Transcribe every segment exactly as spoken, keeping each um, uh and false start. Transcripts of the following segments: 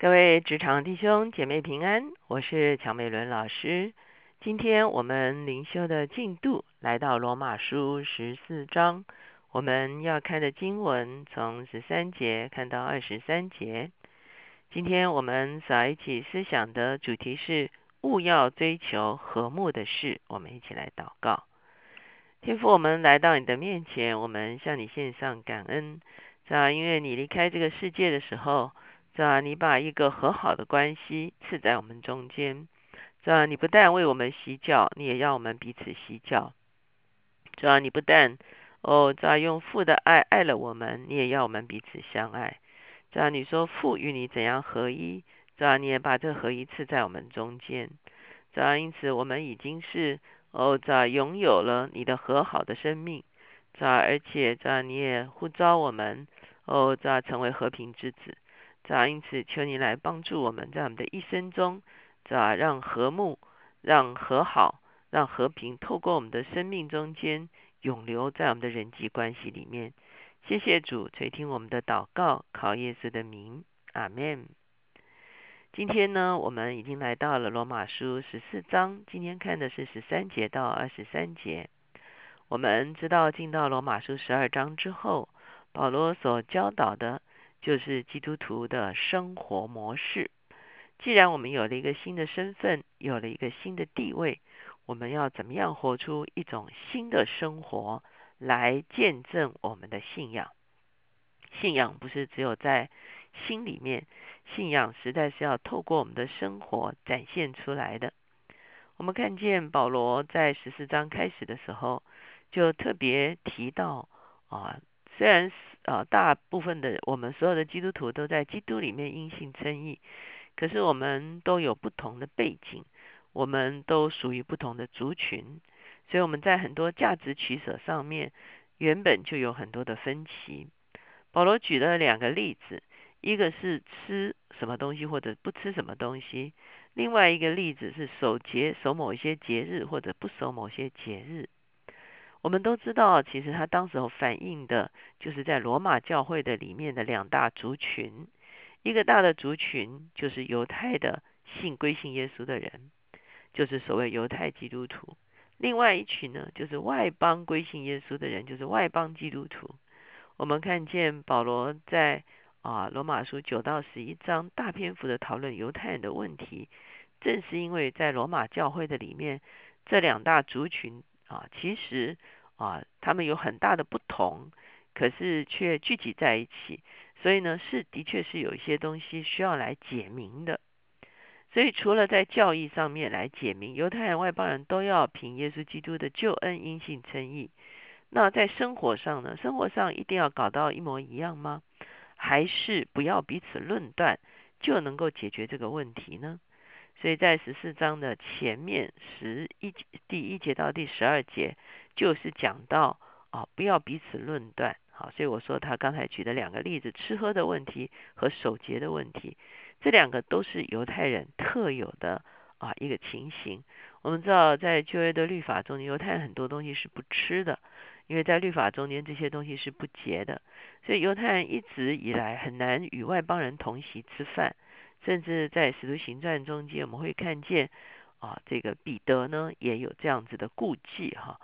各位职场弟兄姐妹平安，我是乔美伦老师。今天我们灵修的进度来到罗马书十四章，我们要看的经文从十三节看到二十三节。今天我们所一起思想的主题是勿要追求和睦的事。我们一起来祷告。天父，我们来到你的面前，我们向你献上感恩，是啊，因为你离开这个世界的时候，主啊，你把一个和好的关系赐在我们中间。主啊，你不但为我们洗脚，你也要我们彼此洗脚。主啊，你不但哦，主啊，用父的爱爱了我们，你也要我们彼此相爱。主啊，你说父与你怎样合一，主啊，你也把这合一赐在我们中间。主啊，因此我们已经是哦，主啊，拥有了你的和好的生命。主啊，而且主啊，你也呼召我们哦，主啊，成为和平之子。主啊，因此求你来帮助我们，在我们的一生中，主啊，让和睦、让和好、让和平透过我们的生命中间永流在我们的人际关系里面。谢谢主垂听我们的祷告，靠耶稣的名，阿们。今天呢，我们已经来到了罗马书十四章，今天看的是十三节到二十三节。我们知道进到罗马书十二章之后，保罗所教导的就是基督徒的生活模式。既然我们有了一个新的身份，有了一个新的地位，我们要怎么样活出一种新的生活来见证我们的信仰？信仰不是只有在心里面，信仰实在是要透过我们的生活展现出来的。我们看见保罗在十四章开始的时候就特别提到啊，虽然呃，大部分的我们所有的基督徒都在基督里面因信称义，可是我们都有不同的背景，我们都属于不同的族群，所以我们在很多价值取舍上面原本就有很多的分歧。保罗举了两个例子，一个是吃什么东西或者不吃什么东西，另外一个例子是守节守某一些节日或者不守某些节日。我们都知道，其实他当时反映的就是在罗马教会的里面的两大族群，一个大的族群就是犹太的信归信耶稣的人，就是所谓犹太基督徒；另外一群呢，就是外邦归信耶稣的人，就是外邦基督徒。我们看见保罗在啊罗马书九到十一章大篇幅的讨论犹太人的问题，正是因为在罗马教会的里面，这两大族群啊，其实啊，他们有很大的不同，可是却聚集在一起，所以呢，是的确是有一些东西需要来解明的。所以除了在教义上面来解明，犹太人、外邦人都要凭耶稣基督的救恩因信称义。那在生活上呢？生活上一定要搞到一模一样吗？还是不要彼此论断就能够解决这个问题呢？所以在十四章的前面十一第一节到第十二节，就是讲到啊，不要彼此论断。好，所以我说他刚才举的两个例子，吃喝的问题和守节的问题，这两个都是犹太人特有的啊一个情形。我们知道，在旧约的律法中间，犹太人很多东西是不吃的，因为在律法中间这些东西是不洁的，所以犹太人一直以来很难与外邦人同席吃饭。甚至在《使徒行传》中间，我们会看见啊，这个彼得呢也有这样子的顾忌哈、啊。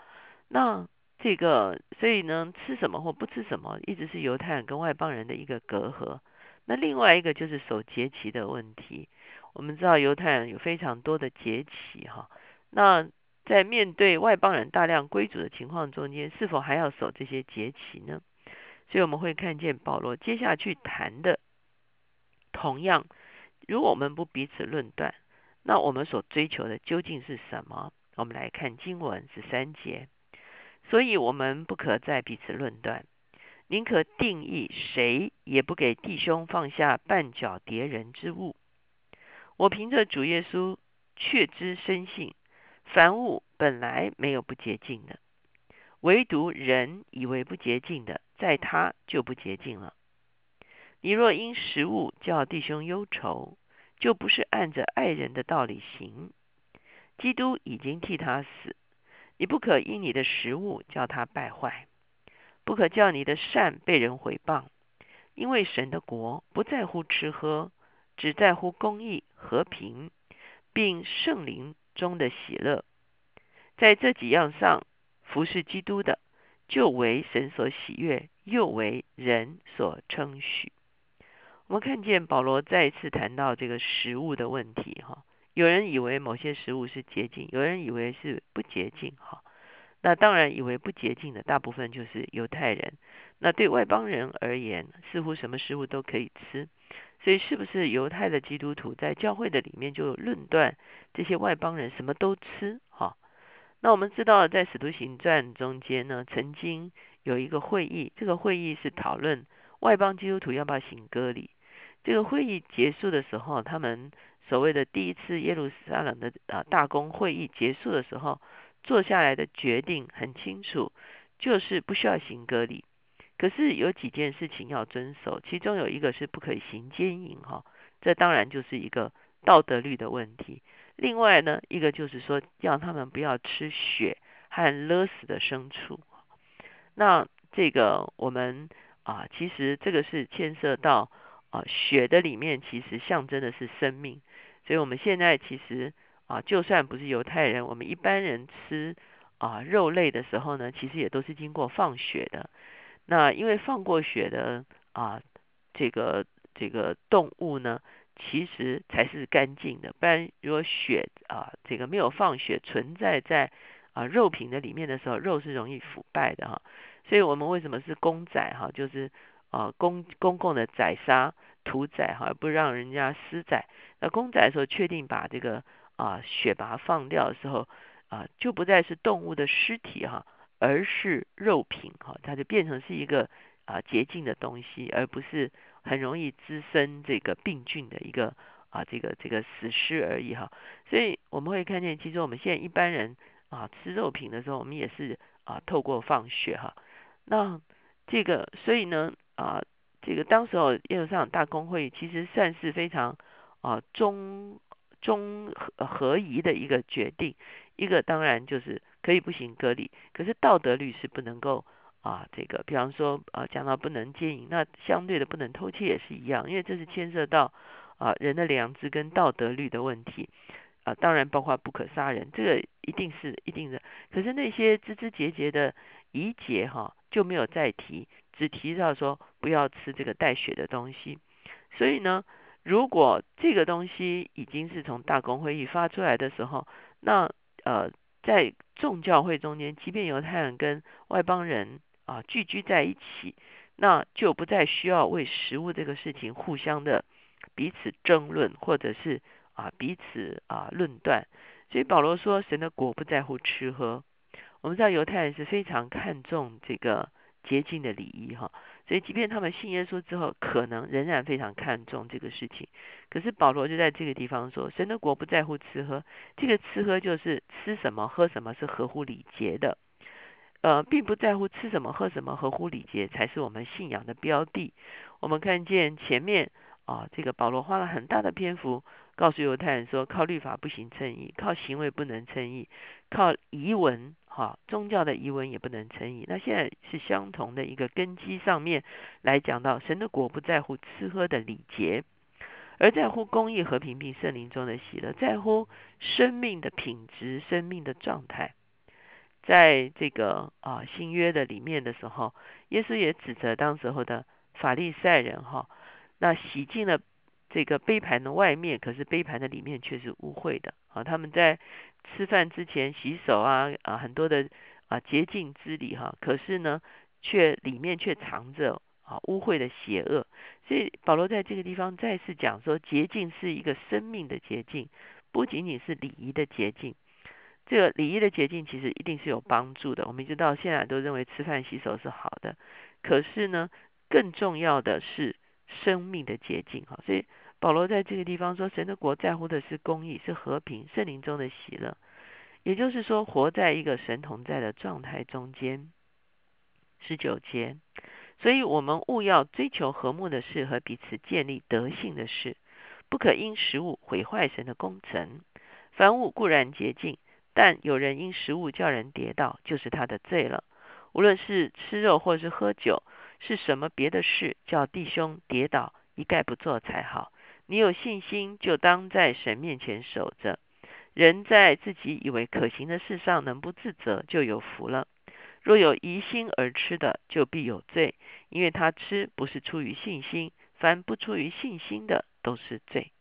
那这个，所以呢，吃什么或不吃什么，一直是犹太人跟外邦人的一个隔阂。那另外一个就是守节期的问题。我们知道犹太人有非常多的节期哈、啊。那在面对外邦人大量归主的情况中间，是否还要守这些节期呢？所以我们会看见保罗接下去谈的，同样。如果我们不彼此论断，那我们所追求的究竟是什么？我们来看经文十三节，所以我们不可再彼此论断，宁可定义谁也不给弟兄放下绊脚跌人之物。我凭着主耶稣确知深信，凡物本来没有不洁净的，唯独人以为不洁净的，在他就不洁净了。你若因食物叫弟兄忧愁，就不是按着爱人的道理行。基督已经替他死，你不可因你的食物叫他败坏，不可叫你的善被人毁谤，因为神的国不在乎吃喝，只在乎公义、和平，并圣灵中的喜乐。在这几样上服侍基督的，就为神所喜悦，又为人所称许。我们看见保罗再一次谈到这个食物的问题哈。有人以为某些食物是洁净，有人以为是不洁净哈。那当然以为不洁净的大部分就是犹太人，那对外邦人而言，似乎什么食物都可以吃。所以是不是犹太的基督徒在教会的里面就论断这些外邦人什么都吃哈？那我们知道在使徒行传中间呢，曾经有一个会议，这个会议是讨论外邦基督徒要不要行割礼。这个会议结束的时候，他们所谓的第一次耶路撒冷的、啊、大公会议结束的时候做下来的决定很清楚，就是不需要行割礼。可是有几件事情要遵守，其中有一个是不可以行奸淫、哦、这当然就是一个道德律的问题。另外呢，一个就是说让他们不要吃血和勒死的牲畜。那这个我们啊，其实这个是牵涉到啊血的里面，其实象征的是生命。所以我们现在其实啊，就算不是犹太人，我们一般人吃啊肉类的时候呢，其实也都是经过放血的。那因为放过血的啊这个这个动物呢，其实才是干净的。不然如果血啊这个没有放血存在在啊肉品的里面的时候，肉是容易腐败的哈。所以我们为什么是公宰哈，就是啊公公共的宰杀屠宰哈，不让人家私宰。那公宰的时候确定把这个啊血把它放掉的时候啊，就不再是动物的尸体哈，而是肉品哈，它就变成是一个啊洁净的东西，而不是很容易滋生这个病菌的一个啊这个这个死尸而已哈。所以我们会看见，其实我们现在一般人啊吃肉品的时候，我们也是啊透过放血哈。那这个，所以呢啊，这个当时候耶路撒冷大公会其实算是非常啊中中合宜的一个决定。一个当然就是可以不行割礼，可是道德律是不能够啊这个，比方说啊讲到不能奸淫，那相对的不能偷窃也是一样，因为这是牵涉到啊人的良知跟道德律的问题啊。当然包括不可杀人，这个一定是一定的。可是那些枝枝节节的仪节哈，就没有再提，只提到说不要吃这个带血的东西。所以呢，如果这个东西已经是从大公会议发出来的时候，那呃在众教会中间，即便犹太人跟外邦人啊聚居在一起，那就不再需要为食物这个事情互相的彼此争论，或者是啊彼此啊论断。所以保罗说，神的国不在乎吃喝。我们知道犹太人是非常看重这个洁净的礼仪哈，所以即便他们信耶稣之后，可能仍然非常看重这个事情。可是保罗就在这个地方说，神的国不在乎吃喝。这个吃喝就是吃什么喝什么是合乎礼节的，呃，并不在乎吃什么喝什么合乎礼节才是我们信仰的标的。我们看见前面啊，这个保罗花了很大的篇幅告诉犹太人说，靠律法不行称义，靠行为不能称义，靠遗文哈，宗教的遗文也不能称义。那现在是相同的一个根基上面来讲到，神的国不在乎吃喝的礼节，而在乎公义、和平并圣灵中的喜乐，在乎生命的品质、生命的状态。在这个啊新约的里面的时候，耶稣也指责当时候的法利赛人哈，那洗净了这个杯盘的外面，可是杯盘的里面却是污秽的啊！他们在吃饭之前洗手啊啊，很多的啊洁净之礼哈、啊，可是呢，却里面却藏着啊污秽的邪恶。所以保罗在这个地方再次讲说，洁净是一个生命的洁净，不仅仅是礼仪的洁净。这个礼仪的洁净其实一定是有帮助的。我们一直到现在都认为吃饭洗手是好的，可是呢，更重要的是生命的洁净哈。所以保罗在这个地方说，神的国在乎的是公义、是和平、圣灵中的喜乐。也就是说，活在一个神同在的状态中间。十九节，所以我们务要追求和睦的事和彼此建立德性的事，不可因食物毁坏神的工程。凡物固然洁净，但有人因食物叫人跌倒，就是他的罪了。无论是吃肉或是喝酒，是什么别的事叫弟兄跌倒，一概不做才好。你有信心，就当在神面前守着。人在自己以为可行的事上能不自责，就有福了。若有疑心而吃的，就必有罪，因为他吃不是出于信心，凡不出于信心的都是罪。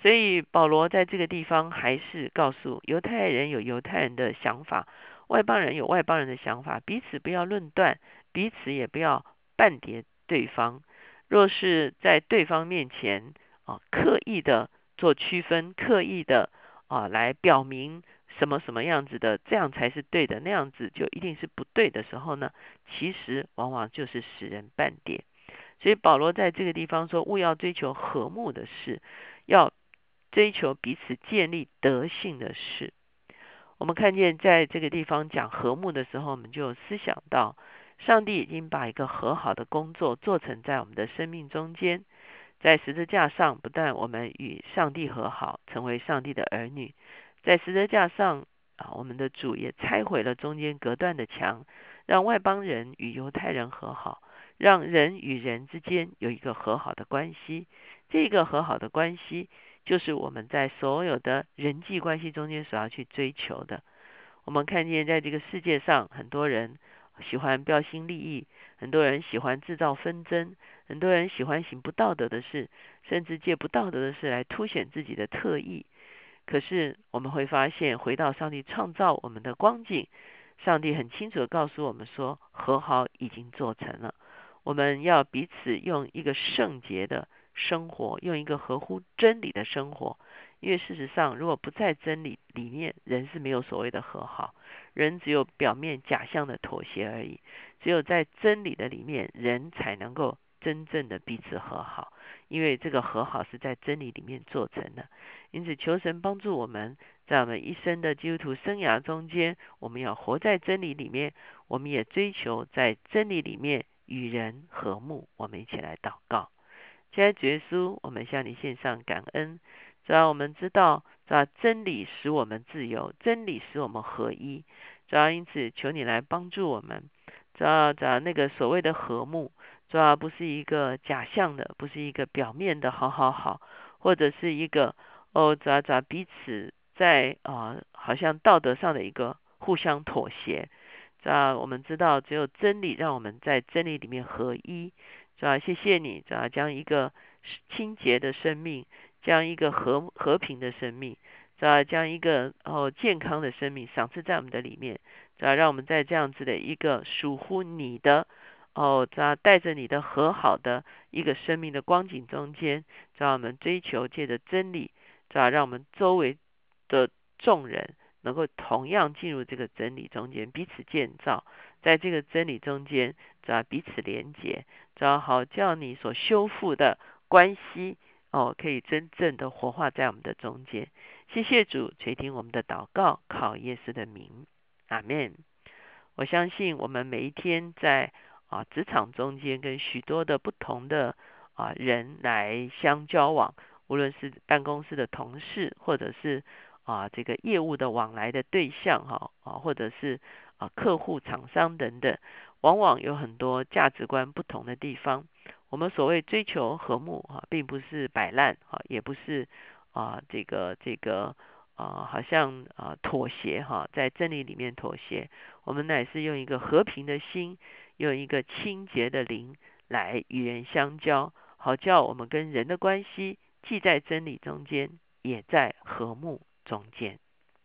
所以保罗在这个地方还是告诉犹太人有犹太人的想法，外邦人有外邦人的想法，彼此不要论断，彼此也不要绊跌对方。若是在对方面前啊刻意的做区分，刻意的啊来表明什么什么样子的，这样才是对的，那样子就一定是不对的时候呢，其实往往就是使人绊跌。所以保罗在这个地方说，勿要追求和睦的事，要追求彼此建立德性的事。我们看见在这个地方讲和睦的时候，我们就思想到上帝已经把一个和好的工作做成在我们的生命中间。在十字架上，不但我们与上帝和好，成为上帝的儿女，在十字架上啊，我们的主也拆毁了中间隔断的墙，让外邦人与犹太人和好，让人与人之间有一个和好的关系。这个和好的关系就是我们在所有的人际关系中间所要去追求的。我们看见在这个世界上，很多人喜欢标新立异，很多人喜欢制造纷争，很多人喜欢行不道德的事，甚至借不道德的事来凸显自己的特异。可是我们会发现，回到上帝创造我们的光景，上帝很清楚地告诉我们说，和好已经做成了。我们要彼此用一个圣洁的生活，用一个合乎真理的生活。因为事实上，如果不在真理里面，人是没有所谓的和好，人只有表面假象的妥协而已。只有在真理的里面，人才能够真正的彼此和好，因为这个和好是在真理里面做成的。因此求神帮助我们，在我们一生的基督徒生涯中间，我们要活在真理里面，我们也追求在真理里面与人和睦。我们一起来祷告。亲爱的主耶稣，我们向你献上感恩，主要我们知道，主要真理使我们自由，真理使我们合一，主要因此求你来帮助我们，主要主要那个所谓的和睦，主要不是一个假象的，不是一个表面的好好好，或者是一个哦主要主要彼此在啊、呃、好像道德上的一个互相妥协。主要我们知道，只有真理让我们在真理里面合一。主要谢谢你，主要将一个清洁的生命，将一个 和, 和平的生命，主要将一个、哦、健康的生命赏赐在我们的里面，主要让我们在这样子的一个属乎你的哦，主要带着你的和好的一个生命的光景中间，主要我们追求借着真理，主要让我们周围的众人能够同样进入这个真理中间，彼此建造，在这个真理中间，主要彼此连结，主要好叫你所修复的关系哦，可以真正的活化在我们的中间。谢谢主垂听我们的祷告，靠耶稣的名，阿们。我相信我们每一天在啊职场中间跟许多的不同的啊人来相交往，无论是办公室的同事，或者是啊这个业务的往来的对象哈啊，或者是啊客户、厂商等等，往往有很多价值观不同的地方。我们所谓追求和睦啊，并不是摆烂啊，也不是啊这个这个啊好像啊妥协哈、啊，在真理里面妥协。我们乃是用一个和平的心，用一个清洁的灵来与人相交，好叫我们跟人的关系既在真理中间，也在和睦中间。